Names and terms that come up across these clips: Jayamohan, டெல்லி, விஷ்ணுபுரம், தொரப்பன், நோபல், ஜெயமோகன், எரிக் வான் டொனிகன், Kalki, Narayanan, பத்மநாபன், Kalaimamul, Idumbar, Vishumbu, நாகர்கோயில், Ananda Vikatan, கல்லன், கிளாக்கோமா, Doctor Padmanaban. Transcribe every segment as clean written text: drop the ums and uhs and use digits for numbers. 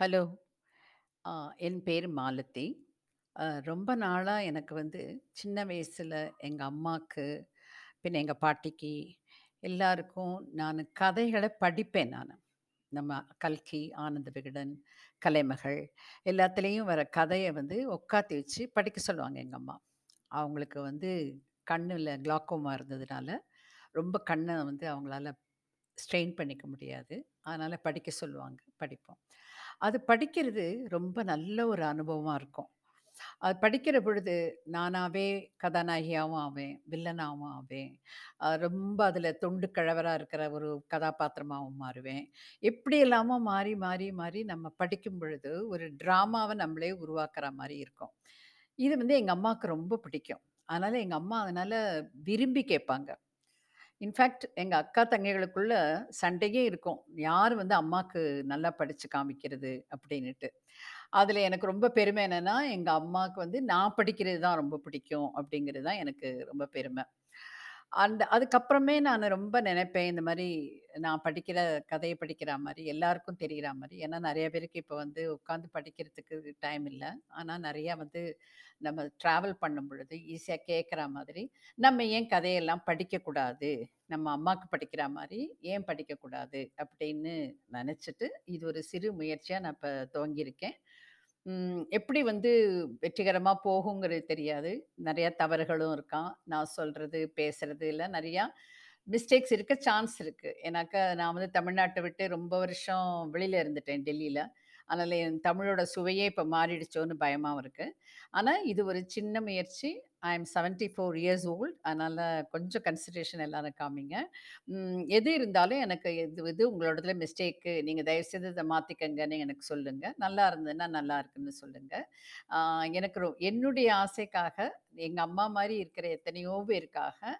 Hello, என் பேர் மாலதி. ரொம்ப நாளாக எனக்கு சின்ன வயசில் எங்கள் அம்மாவுக்கு, பின்ன எங்கள் பாட்டிக்கு, எல்லாருக்கும் நான் கதைகளை படிப்பேன். நான் நம்ம கல்கி, ஆனந்த விகடன், கலைமகள் எல்லாத்துலேயும் வர கதையை உட்காத்தி வச்சு படிக்க சொல்லுவாங்க எங்கள் அம்மா. அவங்களுக்கு கண்ணில் கிளாக்கோமா இருந்ததுனால ரொம்ப கண்ணை அவங்களால ஸ்ட்ரெயின் பண்ணிக்க முடியாது. அதனால் படிக்க சொல்லுவாங்க, படிப்போம். அது படிக்கிறது ரொம்ப நல்ல ஒரு அனுபவமாக இருக்கும். அது படிக்கிற பொழுது நானாகவே கதாநாயகியாகவும் ஆவேன், வில்லனாகவும் ஆவேன், ரொம்ப அதில் தொண்டு கிழவராக இருக்கிற ஒரு கதாபாத்திரமாகவும் மாறுவேன். எப்படி எல்லாமோ மாறி மாறி மாறி நம்ம படிக்கும் பொழுது ஒரு ட்ராமாவை நம்மளே உருவாக்குற மாதிரி இருக்கும். இது எங்கள் அம்மாவுக்கு ரொம்ப பிடிக்கும். அதனால் எங்கள் அம்மா அதனால் விரும்பி கேட்பாங்க. இன்ஃபேக்ட் எங்கள் அக்கா தங்கைகளுக்குள்ள சண்டையே இருக்கும், யார் அம்மாவுக்கு நல்லா படித்து காமிக்கிறது அப்படின்ட்டு. அதில் எனக்கு ரொம்ப பெருமை என்னென்னா, எங்கள் அம்மாவுக்கு நான் படிக்கிறது தான் ரொம்ப பிடிக்கும் அப்படிங்கிறது தான் எனக்கு ரொம்ப பெருமை. அதுக்கப்புறமே நான் ரொம்ப நினைப்பேன், இந்த மாதிரி நான் படிக்கிற கதையை படிக்கிற மாதிரி எல்லாருக்கும் தெரிகிற மாதிரி. ஏன்னா நிறைய பேருக்கு இப்போ உட்காந்து படிக்கிறதுக்கு டைம் இல்லை. ஆனால் நிறையா நம்ம ட்ராவல் பண்ணும் பொழுது ஈஸியாக கேட்குற மாதிரி, நம்ம ஏன் கதையெல்லாம் படிக்கக்கூடாது, நம்ம அம்மாவுக்கு படிக்கிற மாதிரி ஏன் படிக்கக்கூடாது அப்படின்னு நினச்சிட்டு இது ஒரு சிறு முயற்சியாக நான் இப்போ துவங்கியிருக்கேன். எப்படி வெற்றிகரமாக போகுங்கிறது தெரியாது. நிறையா தவறுகளும் இருக்கான், நான் சொல்கிறது பேசுகிறது இல்லை, நிறையா மிஸ்டேக்ஸ் இருக்க சான்ஸ் இருக்குது. ஏன்னாக்கா நான் தமிழ்நாட்டை விட்டு ரொம்ப வருஷம் வெளியில் இருந்துட்டேன், டெல்லியில். அதனால் என் தமிழோட சுவையே இப்போ மாறிடுச்சோன்னு பயமாகவும் இருக்குது. ஆனால் இது ஒரு சின்ன முயற்சி. I am 74 years old. அதனால் கொஞ்சம் கன்சிடரேஷன் எல்லோரும் காமிங்க. எது இருந்தாலும் எனக்கு இது உங்களோடதுல மிஸ்டேக்கு, நீங்கள் தயவுசெய்து இதை மாற்றிக்கங்கன்னு எனக்கு சொல்லுங்கள். நல்லா இருந்ததுன்னா நல்லா இருக்குன்னு சொல்லுங்கள். எனக்கு என்னுடைய ஆசைக்காக, எங்கள் அம்மா மாதிரி இருக்கிற எத்தனையோ பேருக்காக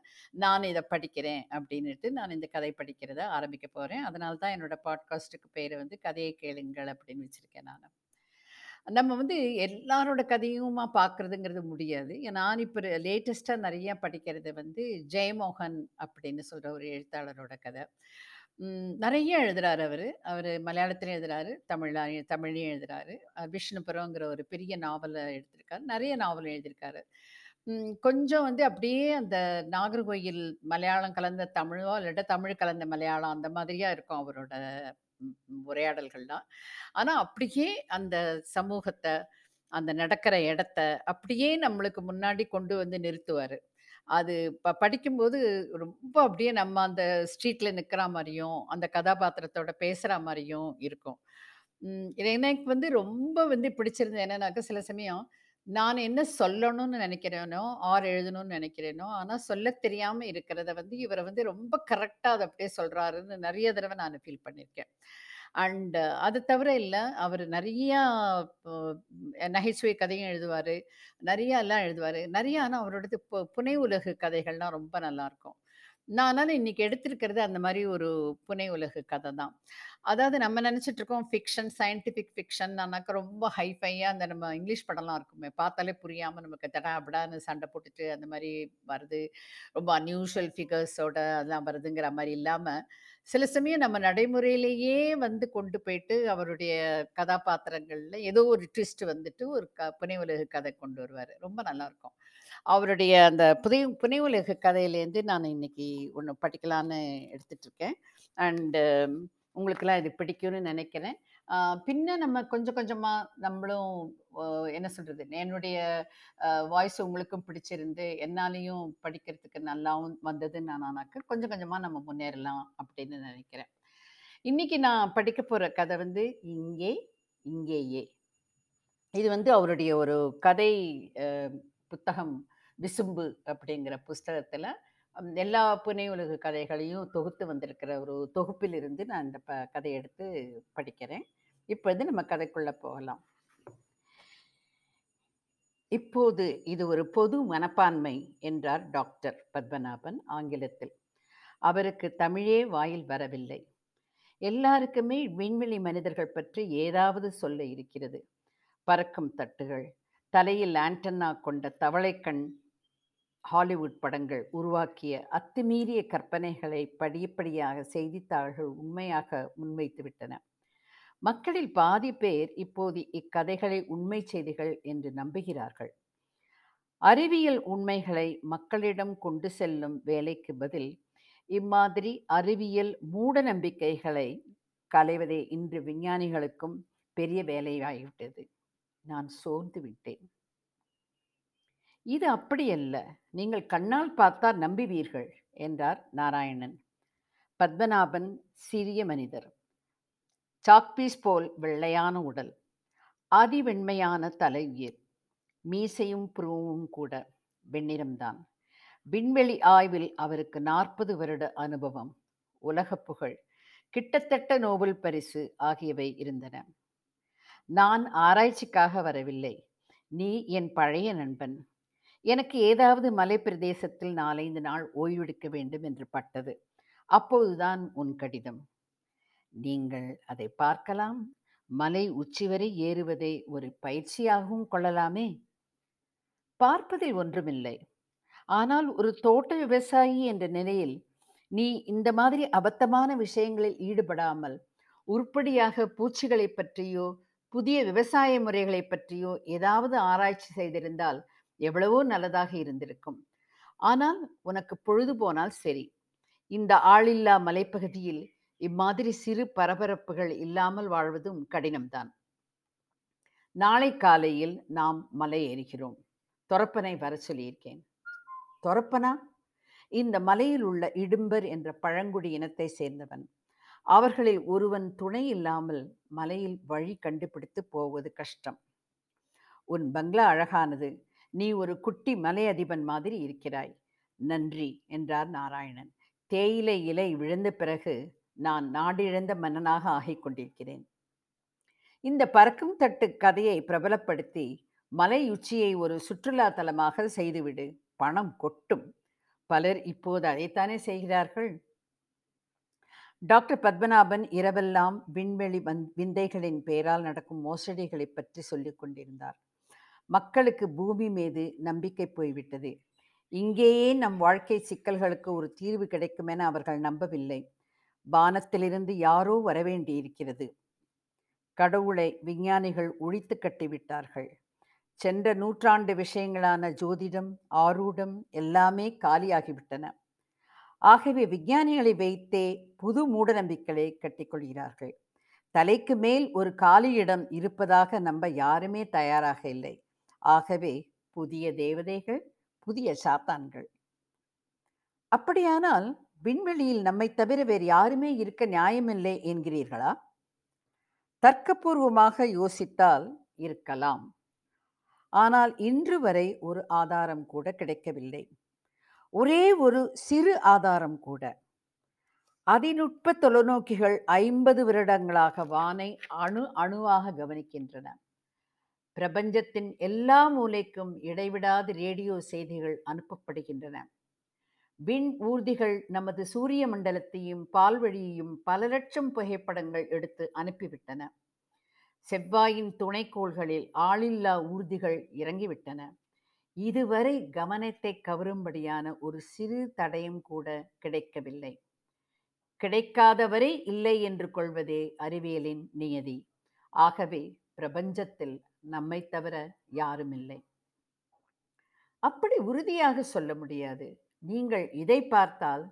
நான் இதை படிக்கிறேன் அப்படின்ட்டு நான் இந்த கதை படிக்கிறத ஆரம்பிக்க போகிறேன். அதனால தான் என்னோட பாட்காஸ்ட்டுக்கு பேர் கதையை கேளுங்கள் அப்படின்னு வச்சுருக்கேன். நான் நம்ம எல்லாரோட கதையுமா பார்க்குறதுங்கிறது முடியாது. நான் இப்போ லேட்டஸ்ட்டாக நிறையா படிக்கிறது ஜெயமோகன் அப்படின்னு சொல்கிற ஒரு எழுத்தாளரோட கதை. நிறைய எழுதுகிறாரு அவர். மலையாளத்திலையும் எழுதுகிறாரு, தமிழ்லையும் எழுதுகிறாரு. விஷ்ணுபுரங்கிற ஒரு பெரிய நாவலை எழுதியிருக்காரு, நிறைய நாவல் எழுதியிருக்காரு. கொஞ்சம் அப்படியே அந்த நாகர்கோயில் மலையாளம் கலந்த தமிழோ இல்லாட்ட தமிழ் கலந்த மலையாளம் அந்த மாதிரியாக இருக்கும் அவரோட உரையாடல்கள்லாம். ஆனால் அப்படியே அந்த சமூகத்தை, அந்த நடக்கிற இடத்த அப்படியே நம்மளுக்கு முன்னாடி கொண்டு நிறுத்துவார். அது படிக்கும்போது ரொம்ப அப்படியே நம்ம அந்த ஸ்ட்ரீட்டில் நிற்கிற மாதிரியும் அந்த கதாபாத்திரத்தோட பேசுகிற மாதிரியும் இருக்கும். எனக்கு ரொம்ப பிடிச்சிருந்தது என்னன்னாக்கா, சில சமயம் நான் என்ன சொல்லணும்னு நினைக்கிறேனோ ஆர் எழுதணும்னு நினைக்கிறேனோ ஆனால் சொல்ல தெரியாமல் இருக்கிறத இவரை ரொம்ப கரெக்டாக அதை அப்படியே சொல்கிறாருன்னு நிறைய தடவை நான் ஃபீல் பண்ணியிருக்கேன். அண்டு அது தவிர இல்லை, அவர் நிறையா நகைச்சுவை கதையும் எழுதுவார், நிறையா எல்லாம் எழுதுவார், நிறையா. ஆனால் அவரோடது புனை உலகு கதைகள்லாம் ரொம்ப நல்லாயிருக்கும். அதனால் இன்றைக்கி எடுத்திருக்கிறது அந்த மாதிரி ஒரு புனை உலகு கதை தான். அதாவது நம்ம நினச்சிட்ருக்கோம் ஃபிக்ஷன், சயின்டிஃபிக் ஃபிக்ஷன் ஆனாக்கா ரொம்ப ஹைஃபையாக அந்த நம்ம இங்கிலீஷ் படம்லாம் இருக்குமே, பார்த்தாலே புரியாமல் நமக்கு தடாபடான்னு சண்டை போட்டுட்டு அந்த மாதிரி வருது, ரொம்ப அன்யூஷுவல் ஃபிகர்ஸோட அதெல்லாம் வருதுங்கிற மாதிரி இல்லாமல், சில சமயம் நம்ம நடைமுறையிலேயே கொண்டு போயிட்டு அவருடைய கதாபாத்திரங்களில் ஏதோ ஒரு ட்விஸ்ட் ஒரு புனை உலகு கதை கொண்டு வருவார். ரொம்ப நல்லாயிருக்கும் அவருடைய அந்த புனை உலகு கதையிலேருந்து நான் இன்னைக்கு ஒன்று படிக்கலான்னு எடுத்துகிட்ருக்கேன். அண்டு உங்களுக்கெல்லாம் இது பிடிக்கும்னு நினைக்கிறேன். பின்ன நம்ம கொஞ்சம் கொஞ்சமாக நம்மளும் என்ன சொல்கிறது, என்னுடைய வாய்ஸ் உங்களுக்கும் பிடிச்சிருந்து என்னாலையும் படிக்கிறதுக்கு நல்லாவும் வந்ததுன்னு நானாக்க கொஞ்சம் கொஞ்சமாக நம்ம முன்னேறலாம் அப்படின்னு நினைக்கிறேன். இன்றைக்கி நான் படிக்க போகிற கதை இங்கே இங்கேயே. இது அவருடைய ஒரு கதை புத்தகம் விசும்பு அப்படிங்கிற புஸ்தகத்தில் எல்லா புனை உலகு கதைகளையும் தொகுத்து வந்திருக்கிற ஒரு தொகுப்பிலிருந்து நான் இந்த கதையை எடுத்து படிக்கிறேன். இப்பொழுது நம்ம கதைக்குள்ளே போகலாம். இப்போது இது ஒரு பொது மனப்பான்மை என்றார் டாக்டர் பத்மநாபன் ஆங்கிலத்தில். அவருக்கு தமிழே வாயில் வரவில்லை. எல்லாருக்குமே விண்வெளி மனிதர்கள் பற்றி ஏதாவது சொல்ல இருக்கிறது. பறக்கும் தட்டுகள், தலையில் ஆண்டனா கொண்ட தவளைக்கண், ஹாலிவுட் படங்கள் உருவாக்கிய அத்துமீறிய கற்பனைகளை படிப்படியாக செய்தித்தாள்கள் உண்மையாக முன்வைத்துவிட்டன. மக்களில் பாதி பேர் இப்போது இக்கதைகளை உண்மை செய்திகள் என்று நம்புகிறார்கள். அறிவியல் உண்மைகளை மக்களிடம் கொண்டு செல்லும் வேலைக்கு பதில் இம்மாதிரி அறிவியல் மூட நம்பிக்கைகளை களைவதே இன்று விஞ்ஞானிகளுக்கும் பெரிய வேலையாகிவிட்டது. நான் சோர்ந்து விட்டேன். இது அப்படியல்ல, நீங்கள் கண்ணால் பார்த்தா நம்புவீர்கள் என்றார் நாராயணன். பத்மநாபன் சிறிய மனிதர், சாக்பீஸ் போல் வெள்ளையான உடல், அதிவெண்மையான தலையுயிர், மீசையும் புருவமும் கூட வெண்ணிறம்தான். விண்வெளி ஆய்வில் அவருக்கு 40 வருட அனுபவம், உலக புகழ், கிட்டத்தட்ட நோபல் பரிசு ஆகியவை இருந்தன. நான் ஆராய்ச்சிக்காக வரவில்லை, நீ என் பழைய நண்பன், எனக்கு ஏதாவது மலை பிரதேசத்தில் 4-5 நாள் ஓய்வெடுக்க வேண்டும் என்று பட்டது. அப்போதுதான் உன் கடிதம். நீங்கள் அதை பார்க்கலாம், மலை உச்சி வரை ஏறுவதை ஒரு பயிற்சியாகவும் கொள்ளலாமே. பார்ப்பதில் ஒன்றுமில்லை, ஆனால் ஒரு தோட்ட விவசாயி என்ற நிலையில் நீ இந்த மாதிரி அபத்தமான விஷயங்களில் ஈடுபடாமல் உருப்படியாக பூச்சிகளை பற்றியோ புதிய விவசாய முறைகளை பற்றியோ ஏதாவது ஆராய்ச்சி செய்திருந்தால் எவ்வளவோ நல்லதாக இருந்திருக்கும். ஆனால் உனக்கு பொழுது போனால் சரி. இந்த ஆளில்லா மலைப்பகுதியில் இம்மாதிரி சிறு பரபரப்புகள் இல்லாமல் வாழ்வதும் கடினம்தான். நாளை காலையில் நாம் மலை ஏறுகிறோம். தொரப்பனை வர சொல்லியிருக்கேன். தொரப்பனா? இந்த மலையில் உள்ள இடும்பர் என்ற பழங்குடி இனத்தை சேர்ந்தவன். அவர்களில் ஒருவன் துணை இல்லாமல் மலையில் வழி கண்டுபிடித்து போவது கஷ்டம். உன் பங்களா அழகானது, நீ ஒரு குட்டி மலை அதிபன் மாதிரி இருக்கிறாய். நன்றி என்றார் நாராயணன். தேயிலை இலை விழுந்த பிறகு நான் நாடிழந்த மன்னனாக ஆகிக் கொண்டிருக்கிறேன். இந்த பறக்கும் தட்டு கதையை பிரபலப்படுத்தி மலையுச்சியை ஒரு சுற்றுலா தலமாக செய்துவிடு, பணம் கொட்டும். பலர் இப்போது அதைத்தானே செய்கிறார்கள். டாக்டர் பத்மநாபன் இரவெல்லாம் விண்வெளி விந்தைகளின் பெயரால் நடக்கும் மோசடிகளை பற்றி சொல்லிக் கொண்டிருந்தார். மக்களுக்கு பூமி மீது நம்பிக்கை போய்விட்டது. இங்கேயே நம் வாழ்க்கை சிக்கல்களுக்கு ஒரு தீர்வு கிடைக்கும் என அவர்கள் நம்பவில்லை. வானத்திலிருந்து யாரோ வரவேண்டியிருக்கிறது. கடவுளை விஞ்ஞானிகள் ஒழித்து கட்டிவிட்டார்கள். சென்ற நூற்றாண்டு விஷயங்களான ஜோதிடம், ஆரூடம் எல்லாமே காலியாகிவிட்டன. ஆகவே விஞ்ஞானிகளை வைத்தே புது மூட நம்பிக்கைகளை கட்டிக்கொள்கிறார்கள். தலைக்கு மேல் ஒரு காலியிடம் இருப்பதாக நம்ப யாருமே தயாராக இல்லை. ஆகவே புதிய தேவதைகள், புதிய சாத்தான்கள். அப்படியானால் விண்வெளியில் நம்மை தவிர வேறு யாருமே இருக்க நியாயமில்லை என்கிறீர்களா? தர்க்கபூர்வமாக யோசித்தால் இருக்கலாம். ஆனால் இன்று வரை ஒரு ஆதாரம் கூட கிடைக்கவில்லை, ஒரே ஒரு சிறு ஆதாரம் கூட. அதிநுட்ப தொலைநோக்கிகள் 50 வருடங்களாக வானை அணு அணுவாக கவனிக்கின்றன. பிரபஞ்சத்தின் எல்லா மூலைக்கும் இடைவிடாது ரேடியோ செய்திகள் அனுப்பப்படுகின்றன. விண் ஊர்திகள் நமது சூரிய மண்டலத்தையும் பால்வழியையும் பல லட்சம் புகைப்படங்கள் எடுத்து அனுப்பிவிட்டன. செவ்வாயின் துணைக்கோள்களில் ஆளில்லா ஊர்திகள் இறங்கிவிட்டன. இதுவரை கவனத்தை கவரும்படியான ஒரு சிறு தடயம் கூட கிடைக்கவில்லை. கிடைக்காதவரை இல்லை என்று கொள்வதே அறிவியலின் நியதி. ஆகவே பிரபஞ்சத்தில் நம்மை தவிர யாருமில்லை. அப்படி உறுதியாக சொல்ல முடியாது. நீங்கள் இதை பார்த்தால்,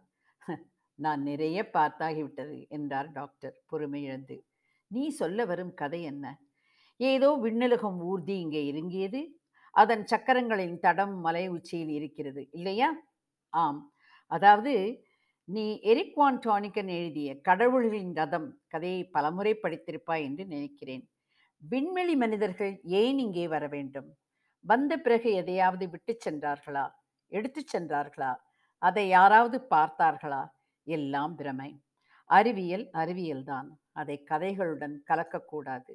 நான் நிறைய பார்த்தாகிவிட்டது என்றார் டாக்டர் பொறுமையிழந்து. நீ சொல்ல வரும் கதை என்ன? ஏதோ விண்ணுலகம் ஊர்தி இங்கே இறங்கியது, அதன் சக்கரங்களின் தடம் மலை உச்சியில் இருக்கிறது, இல்லையா? ஆம், அதாவது நீ எரிக் வான் டொனிகன் எழுதிய கடவுள்களின் ரதம் கதையை பலமுறை படித்திருப்பாய் என்று நினைக்கிறேன். விண்வெளி மனிதர்கள் ஏன் இங்கே வர வேண்டும்? வந்த பிறகு எதையாவது விட்டு சென்றார்களா, எடுத்து சென்றார்களா, அதை யாராவது பார்த்தார்களா? எல்லாம் பிரமை. அறிவியல் அறிவியல்தான், அதை கதைகளுடன் கலக்கக்கூடாது.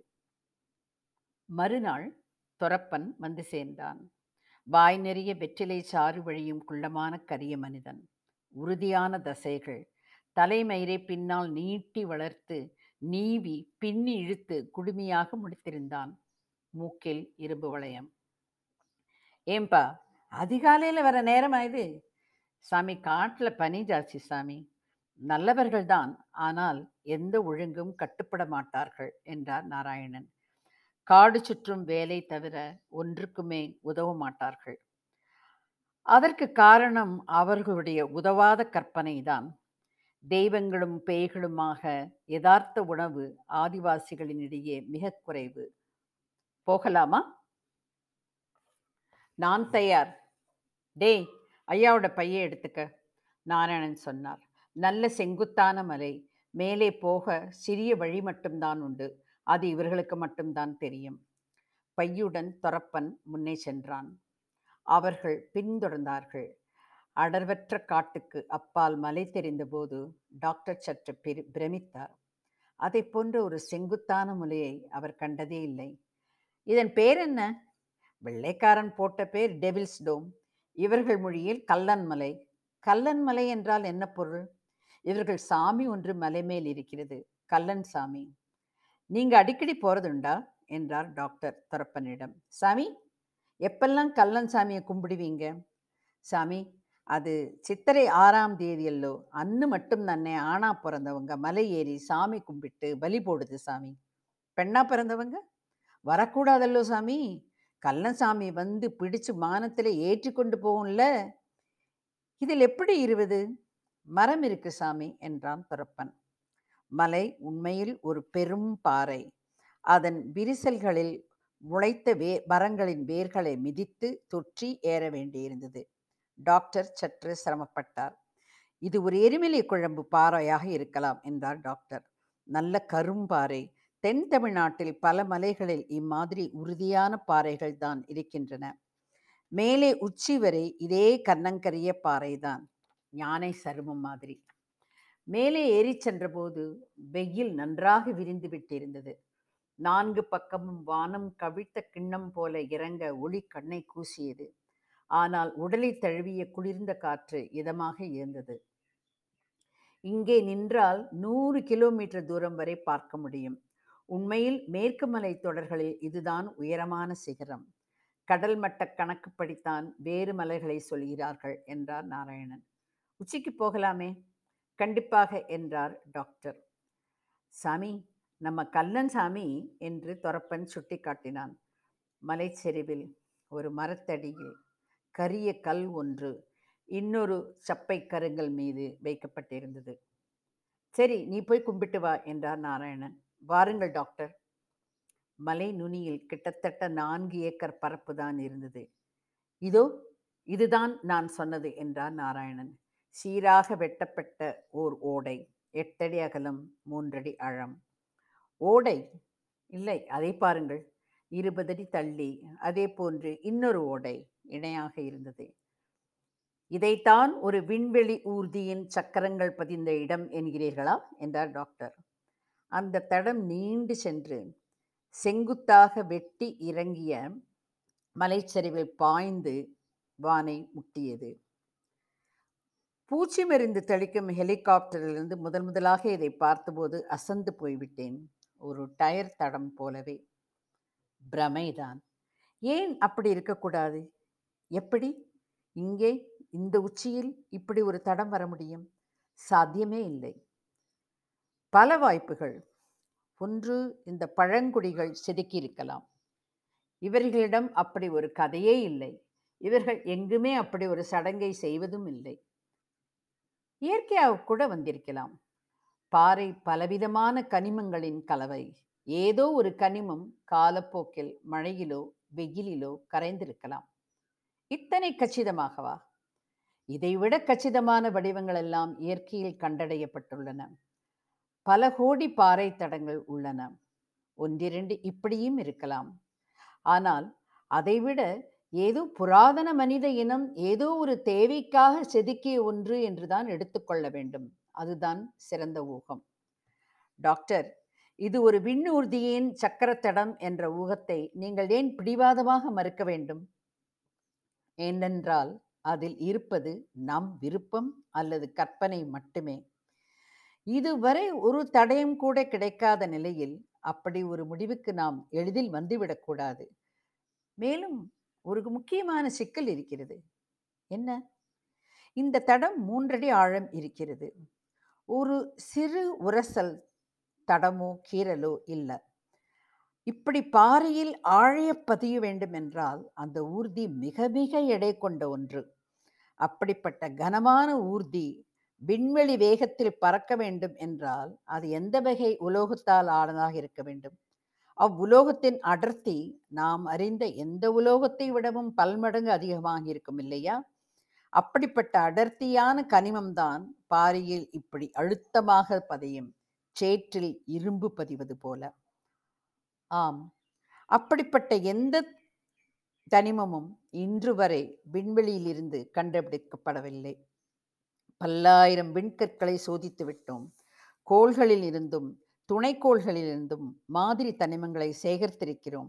மறுநாள் தொரப்பன் வந்து சேர்ந்தான். வாய் நிறைய வெற்றிலை சாறு வழியும் குள்ளமான கரிய மனிதன், உறுதியான தசைகள், தலைமயிரை பின்னால் நீட்டி வளர்த்து நீவி பின்னி இழுத்து குடுமையாக முடித்திருந்தான். மூக்கில் இரும்பு வளையம். ஏம்பா அதிகாலையில் வர நேரம் ஆயுது சாமி, காட்டில் பனி ஜாஸ்தி சாமி, நல்லவர்கள்தான், ஆனால் எந்த ஒழுங்கும் கட்டுப்பட மாட்டார்கள் என்றார் நாராயணன். காடு சுற்றும் வேலை தவிர ஒன்றுக்குமே உதவ மாட்டார்கள். அதற்கு காரணம் அவர்களுடைய உதவாத கற்பனை தான். தெய்வங்களும் பேய்களுமாக யதார்த்த உணவு ஆதிவாசிகளினிடையே மிக குறைவு. போகலாமா? நான் தயார். டேய், ஐயாவோட பையை எடுத்துக்க, நாராயணன் சொன்னார். நல்ல செங்குத்தான மலை, மேலே போக சிறிய வழி மட்டும்தான் உண்டு. அது இவர்களுக்கு மட்டும்தான் தெரியும். பையுடன் தொரப்பன் முன்னே சென்றான். அவர்கள் பின்தொடர்ந்தார்கள். அடர்வற்ற காட்டுக்கு அப்பால் மலை தெரிந்தபோது டாக்டர் சற்று பிரமித்தார். அதை போன்ற ஒரு செங்குத்தான மலையை அவர் கண்டதே இல்லை. இதன் பேர் என்ன? வெள்ளைக்காரன் போட்ட பேர் டெவில்ஸ் டோம், இவர்கள் மொழியில் கல்லன் மலை. கல்லன் மலை என்றால் என்ன பொருள்? இவர்கள் சாமி ஒன்று மலை மேல் இருக்கிறது, கல்லன் சாமி. நீங்க அடிக்கடி போறதுண்டா என்றார் டாக்டர் தரப்பனிடம். சாமி, எப்பெல்லாம் கல்லன் சாமியை கும்பிடுவீங்க? சாமி, அது சித்திரை 6ஆம் தேதியல்லோ, அன்னு மட்டும் தன்னை ஆணா பிறந்தவங்க மலை ஏறி சாமி கும்பிட்டு பலி போடுது சாமி. பெண்ணா பிறந்தவங்க வரக்கூடாதல்லோ சாமி. கல்லன் சாமி வந்து பிடிச்சு மானத்தில் ஏற்றி கொண்டு போகும்ல. இதில் எப்படி 20? மரம் இருக்கு சாமி என்றான் துரப்பன். மலை உண்மையில் ஒரு பெரும் பாறை. அதன் விரிசல்களில் முளைத்த மரங்களின் வேர்களை மிதித்து தொற்றி ஏற வேண்டியிருந்தது. டாக்டர் சற்று சிரமப்பட்டார். இது ஒரு எரிமலை குழம்பு பாறையாக இருக்கலாம் என்றார் டாக்டர். நல்ல கரும்பாறை. தென் தமிழ்நாட்டில் பல மலைகளில் இம்மாதிரி உறுதியான பாறைகள் தான் இருக்கின்றன. மேலே உச்சி வரை இதே கண்ணங்கரிய பாறைதான், யானை சருமம் மாதிரி. மேலே ஏறி சென்றபோது வெயில் நன்றாக விரிந்து விட்டிருந்தது. 4 பக்கமும் வானம் கவிழ்த்த கிண்ணம் போல இறங்க ஒளி கண்ணை கூசியது. ஆனால் உடலை தழுவிய குளிர்ந்த காற்று இதமாக இருந்தது. இங்கே நின்றால் 100 கிலோமீட்டர் தூரம் வரை பார்க்க முடியும். உண்மையில் மேற்கு மலை தொடர்களில் இதுதான் உயரமான சிகரம். கடல் மட்ட கணக்குப்படித்தான் வேறு மலைகளை சொல்கிறார்கள் என்றார் நாராயணன். உச்சிக்கு போகலாமே? கண்டிப்பாக என்றார் டாக்டர். சாமி, நம்ம கல்லன் சாமி என்று துரப்பன் சுட்டி காட்டினான். மலைச்சரிவில் ஒரு மரத்தடியில் கரிய கல் ஒன்று இன்னொரு சப்பை கருங்கல் மீது வைக்கப்பட்டிருந்தது. சரி, நீ போய் கும்பிட்டு வா என்றார் நாராயணன். வாருங்கள் டாக்டர். மலை நுனியில் கிட்டத்தட்ட 4 ஏக்கர் பரப்பு தான் இருந்தது. இதோ இதுதான் நான் சொன்னது என்றார் நாராயணன். சீராக வெட்டப்பட்ட ஓர் ஓடை, 8 அடி அகலம், 3 அடி ஆழம். ஓடை இல்லை, அதை பாருங்கள். 20 அடி தள்ளி அதே போன்று இன்னொரு ஓடை இணையாக இருந்தது. இதைத்தான் ஒரு விண்வெளி ஊர்தியின் சக்கரங்கள் பதிந்த இடம் என்கிறீர்களா என்றார் டாக்டர். அந்த தடம் நீண்டு சென்று செங்குத்தாக வெட்டி இறங்கிய மலைச்சரிவில் பாய்ந்து வானை முட்டியது. பூச்சி மருந்து தெளிக்கும் ஹெலிகாப்டரிலிருந்து முதலாக இதை பார்த்தபோது அசந்து போய்விட்டேன். ஒரு டயர் தடம் போலவே. பிரமைதான். ஏன் அப்படி இருக்கக்கூடாது? எப்படி இங்கே இந்த உச்சியில் இப்படி ஒரு தடம் வர முடியும்? சாத்தியமே இல்லை. பல வாய்ப்புகள். ஒன்று, இந்த பழங்குடிகள் செதுக்கியிருக்கலாம். இவர்களிடம் அப்படி ஒரு கதையே இல்லை. இவர்கள் எங்குமே அப்படி ஒரு சடங்கை செய்வதும் இல்லை. இயற்கையாக கூட வந்திருக்கலாம். பாறை பலவிதமான கனிமங்களின் கலவை. ஏதோ ஒரு கனிமம் காலப்போக்கில் மழையிலோ வெயிலிலோ கரைந்திருக்கலாம். இத்தனை கச்சிதமாகவா? இதைவிட கச்சிதமான வடிவங்கள் எல்லாம் இயற்கையில் கண்டடையப்பட்டுள்ளன. பல கோடி பாறை தடங்கள் உள்ளன. ஒன்றிரண்டு இப்படியும் இருக்கலாம். ஆனால் அதைவிட ஏதோ புராதன மனித இனம் ஏதோ ஒரு தேவைக்காக செதுக்கிய ஒன்று என்றுதான் எடுத்துக்கொள்ள வேண்டும். அதுதான் சிறந்த ஊகம். டாக்டர், இது ஒரு விண்ணூர்தியின் சக்கரத்தடம் என்ற ஊகத்தை நீங்கள் ஏன் பிடிவாதமாக மறுக்க வேண்டும்? ஏனென்றால் அதில் இருப்பது நம் விருப்பம் அல்லது கற்பனை மட்டுமே. இதுவரை ஒரு தடையும் கூட கிடைக்காத நிலையில் அப்படி ஒரு முடிவுக்கு நாம் எளிதில் வந்துவிடக்கூடாது. மேலும் ஒரு முக்கியமான சிக்கல் இருக்கிறது. என்ன? இந்த தடம் 3 அடி ஆழம் இருக்கிறது. ஒரு சிறு உரசல் தடமோ கீறலோ இல்லை. இப்படி பாறையில் ஆழ பதிய வேண்டும் என்றால் அந்த ஊர்தி மிக மிக எடை கொண்ட ஒன்று. அப்படிப்பட்ட கனமான ஊர்தி விண்வெளி வேகத்தில் பறக்க வேண்டும் என்றால் அது எந்த வகை உலோகத்தால் ஆனதாக இருக்க வேண்டும். அவ்வுலோகத்தின் அடர்த்தி நாம் அறிந்த எந்த உலோகத்தை விடவும் பல்மடங்கு அதிகமாக இருக்கும் இல்லையா? அப்படிப்பட்ட அடர்த்தியான கனிமம்தான் பாறையில் இப்படி அழுத்தமாக பதியும், சேற்றில் இரும்பு பதிவது போல. ஆம், அப்படிப்பட்ட எந்த தனிமமும் இன்று வரை விண்வெளியிலிருந்து கண்டுபிடிக்கப்படவில்லை. பல்லாயிரம் விண்கற்களை சோதித்து விட்டோம். கோள்களில் இருந்தும் துணைக்கோள்களிலிருந்தும் மாதிரி தனிமங்களை சேகரித்திருக்கிறோம்.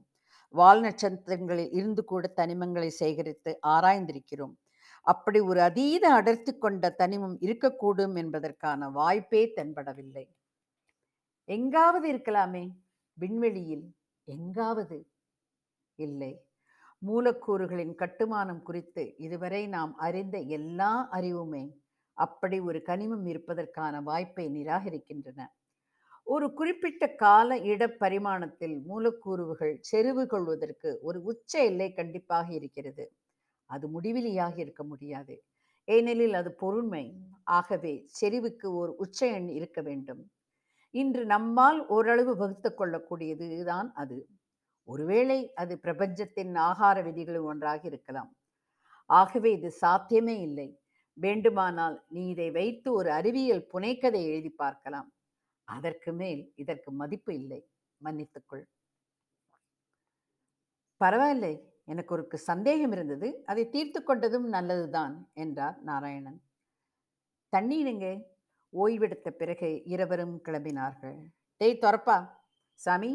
வால் நட்சத்திரங்களில் இருந்து கூட தனிமங்களை சேகரித்து ஆராய்ந்திருக்கிறோம். அப்படி ஒரு அதீத அடர்த்தி கொண்ட தனிமம் இருக்கக்கூடும் என்பதற்கான வாய்ப்பே தென்படவில்லை. எங்காவது இருக்கலாமே, விண்வெளியில் எங்காவது இல்லை. மூலக்கூறுகளின் கட்டுமானம் குறித்து இதுவரை நாம் அறிந்த எல்லா அறிவுமே அப்படி ஒரு கனிமம் இருப்பதற்கான வாய்ப்பை நிராகரிக்கின்றன. ஒரு குறிப்பிட்ட கால இட பரிமாணத்தில் மூலக்கூறுகள் செறிவு கொள்வதற்கு ஒரு உச்ச எல்லை கண்டிப்பாக இருக்கிறது. அது முடிவிலியாக இருக்க முடியாது, ஏனெனில் அது பொருண்மை. ஆகவே செறிவுக்கு ஒரு உச்ச எண் இருக்க வேண்டும். இன்று நம்மால் ஓரளவு வகுத்து கொள்ளக்கூடியதுதான் அது. ஒருவேளை அது பிரபஞ்சத்தின் ஆகார விதிகளும் ஒன்றாக இருக்கலாம். ஆகவே இது சாத்தியமே இல்லை. வேண்டுமானால் நீ இதை வைத்து ஒரு அறிவியல் புனைக்கதை எழுதி பார்க்கலாம். அதற்கு மேல் இதற்கு மதிப்பு இல்லை, மன்னித்துக்கொள். பரவாயில்லை, எனக்கு ஒரு சந்தேகம் இருந்தது, அதை தீர்த்து கொண்டதும் நல்லதுதான் என்றார் நாராயணன். தண்ணீருங்க. ஓய்வெடுத்த பிறகு இருவரும் கிளம்பினார்கள். டேய் துரப்பா சாமி,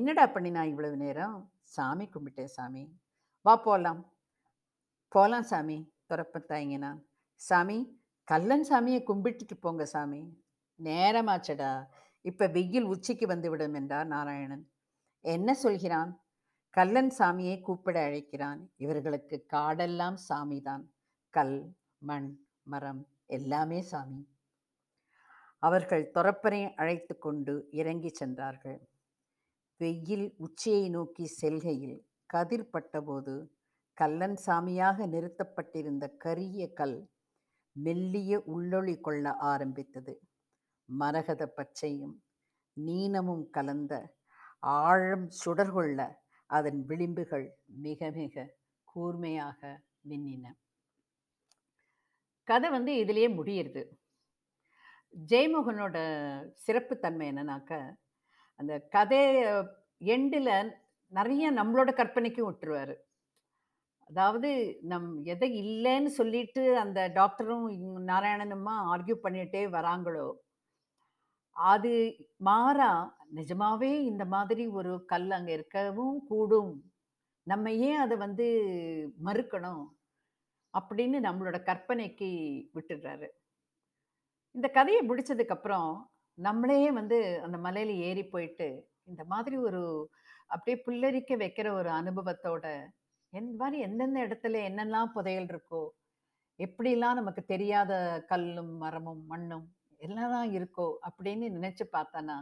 என்னடா பண்ணினா இவ்வளவு நேரம்? சாமி கும்பிட்டேன் சாமி. வா போகலாம். போகலாம் சாமி, துரப்ப தாய்ங்கண்ணா. சாமி, கல்லன் சாமியை கும்பிட்டுட்டு போங்க சாமி. நேரமாச்சடா, இப்போ வெயில் உச்சிக்கு வந்துவிடும் என்றார் நாராயணன். என்ன சொல்கிறான்? கல்லன் சாமியை கூப்பிட அழைக்கிறான். இவர்களுக்கு காடெல்லாம் சாமி தான். கல், மண், மரம் எல்லாமே சாமி. அவர்கள் துரப்பனை அழைத்து கொண்டு இறங்கி சென்றார்கள். வெயில் உச்சியை நோக்கி செல்கையில் கதிர் பட்டபோது கல்லன் சாமியாக நிறுத்தப்பட்டிருந்த கரிய கல் மெல்லிய உள்ளொளி கொள்ள ஆரம்பித்தது. மரகத பச்சையும் நீனமும் கலந்த ஆழம் சுடர்கொள்ள அதன் விளிம்புகள் மிக மிக கூர்மையாக மின்னின. கதை இதிலேயே முடியுது. ஜெயமோகனோட சிறப்பு தன்மை என்னன்னாக்க, அந்த கதை எண்டில் நிறைய நம்மளோட கற்பனைக்கும் விட்டுருவார். அதாவது நம் எதை இல்லைன்னு சொல்லிட்டு அந்த டாக்டரும் நாராயணனுமா ஆர்கியூ பண்ணிகிட்டே வராங்களோ, அது மாறா நிஜமாவே இந்த மாதிரி ஒரு கல் அங்கே இருக்கவும் கூடும், நம்ம ஏன் அதை மறுக்கணும் அப்படின்னு நம்மளோட கற்பனைக்கு விட்டுடுறாரு. இந்த கதையை முடிச்சதுக்கப்புறம் நம்மளே அந்த மலையில் ஏறி போயிட்டு இந்த மாதிரி ஒரு அப்படியே புல்லரிக்க வைக்கிற ஒரு அனுபவத்தோட எந்த மாதிரி எந்தெந்த இடத்துல என்னெல்லாம் புதையல் இருக்கோ, எப்படிலாம் நமக்கு தெரியாத கல்லும் மரமும் மண்ணும் எல்லாம் இருக்கோ அப்படின்னு நினைச்சு பார்த்தனா,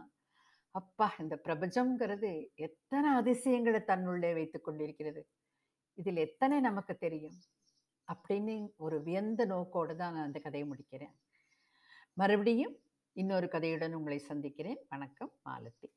அப்பா இந்த பிரபஞ்சம்ங்கிறது எத்தனை அதிசயங்களை தன்னுள்ளே வைத்து கொண்டிருக்கிறது, இதில் எத்தனை நமக்கு தெரியும் அப்படின்னு ஒரு வியந்த நோக்கோடு தான் நான் அந்த கதையை முடிக்கிறேன். மறுபடியும் இன்னொரு கதையுடன் உங்களை சந்திக்கிறேன். வணக்கம், மாலதி.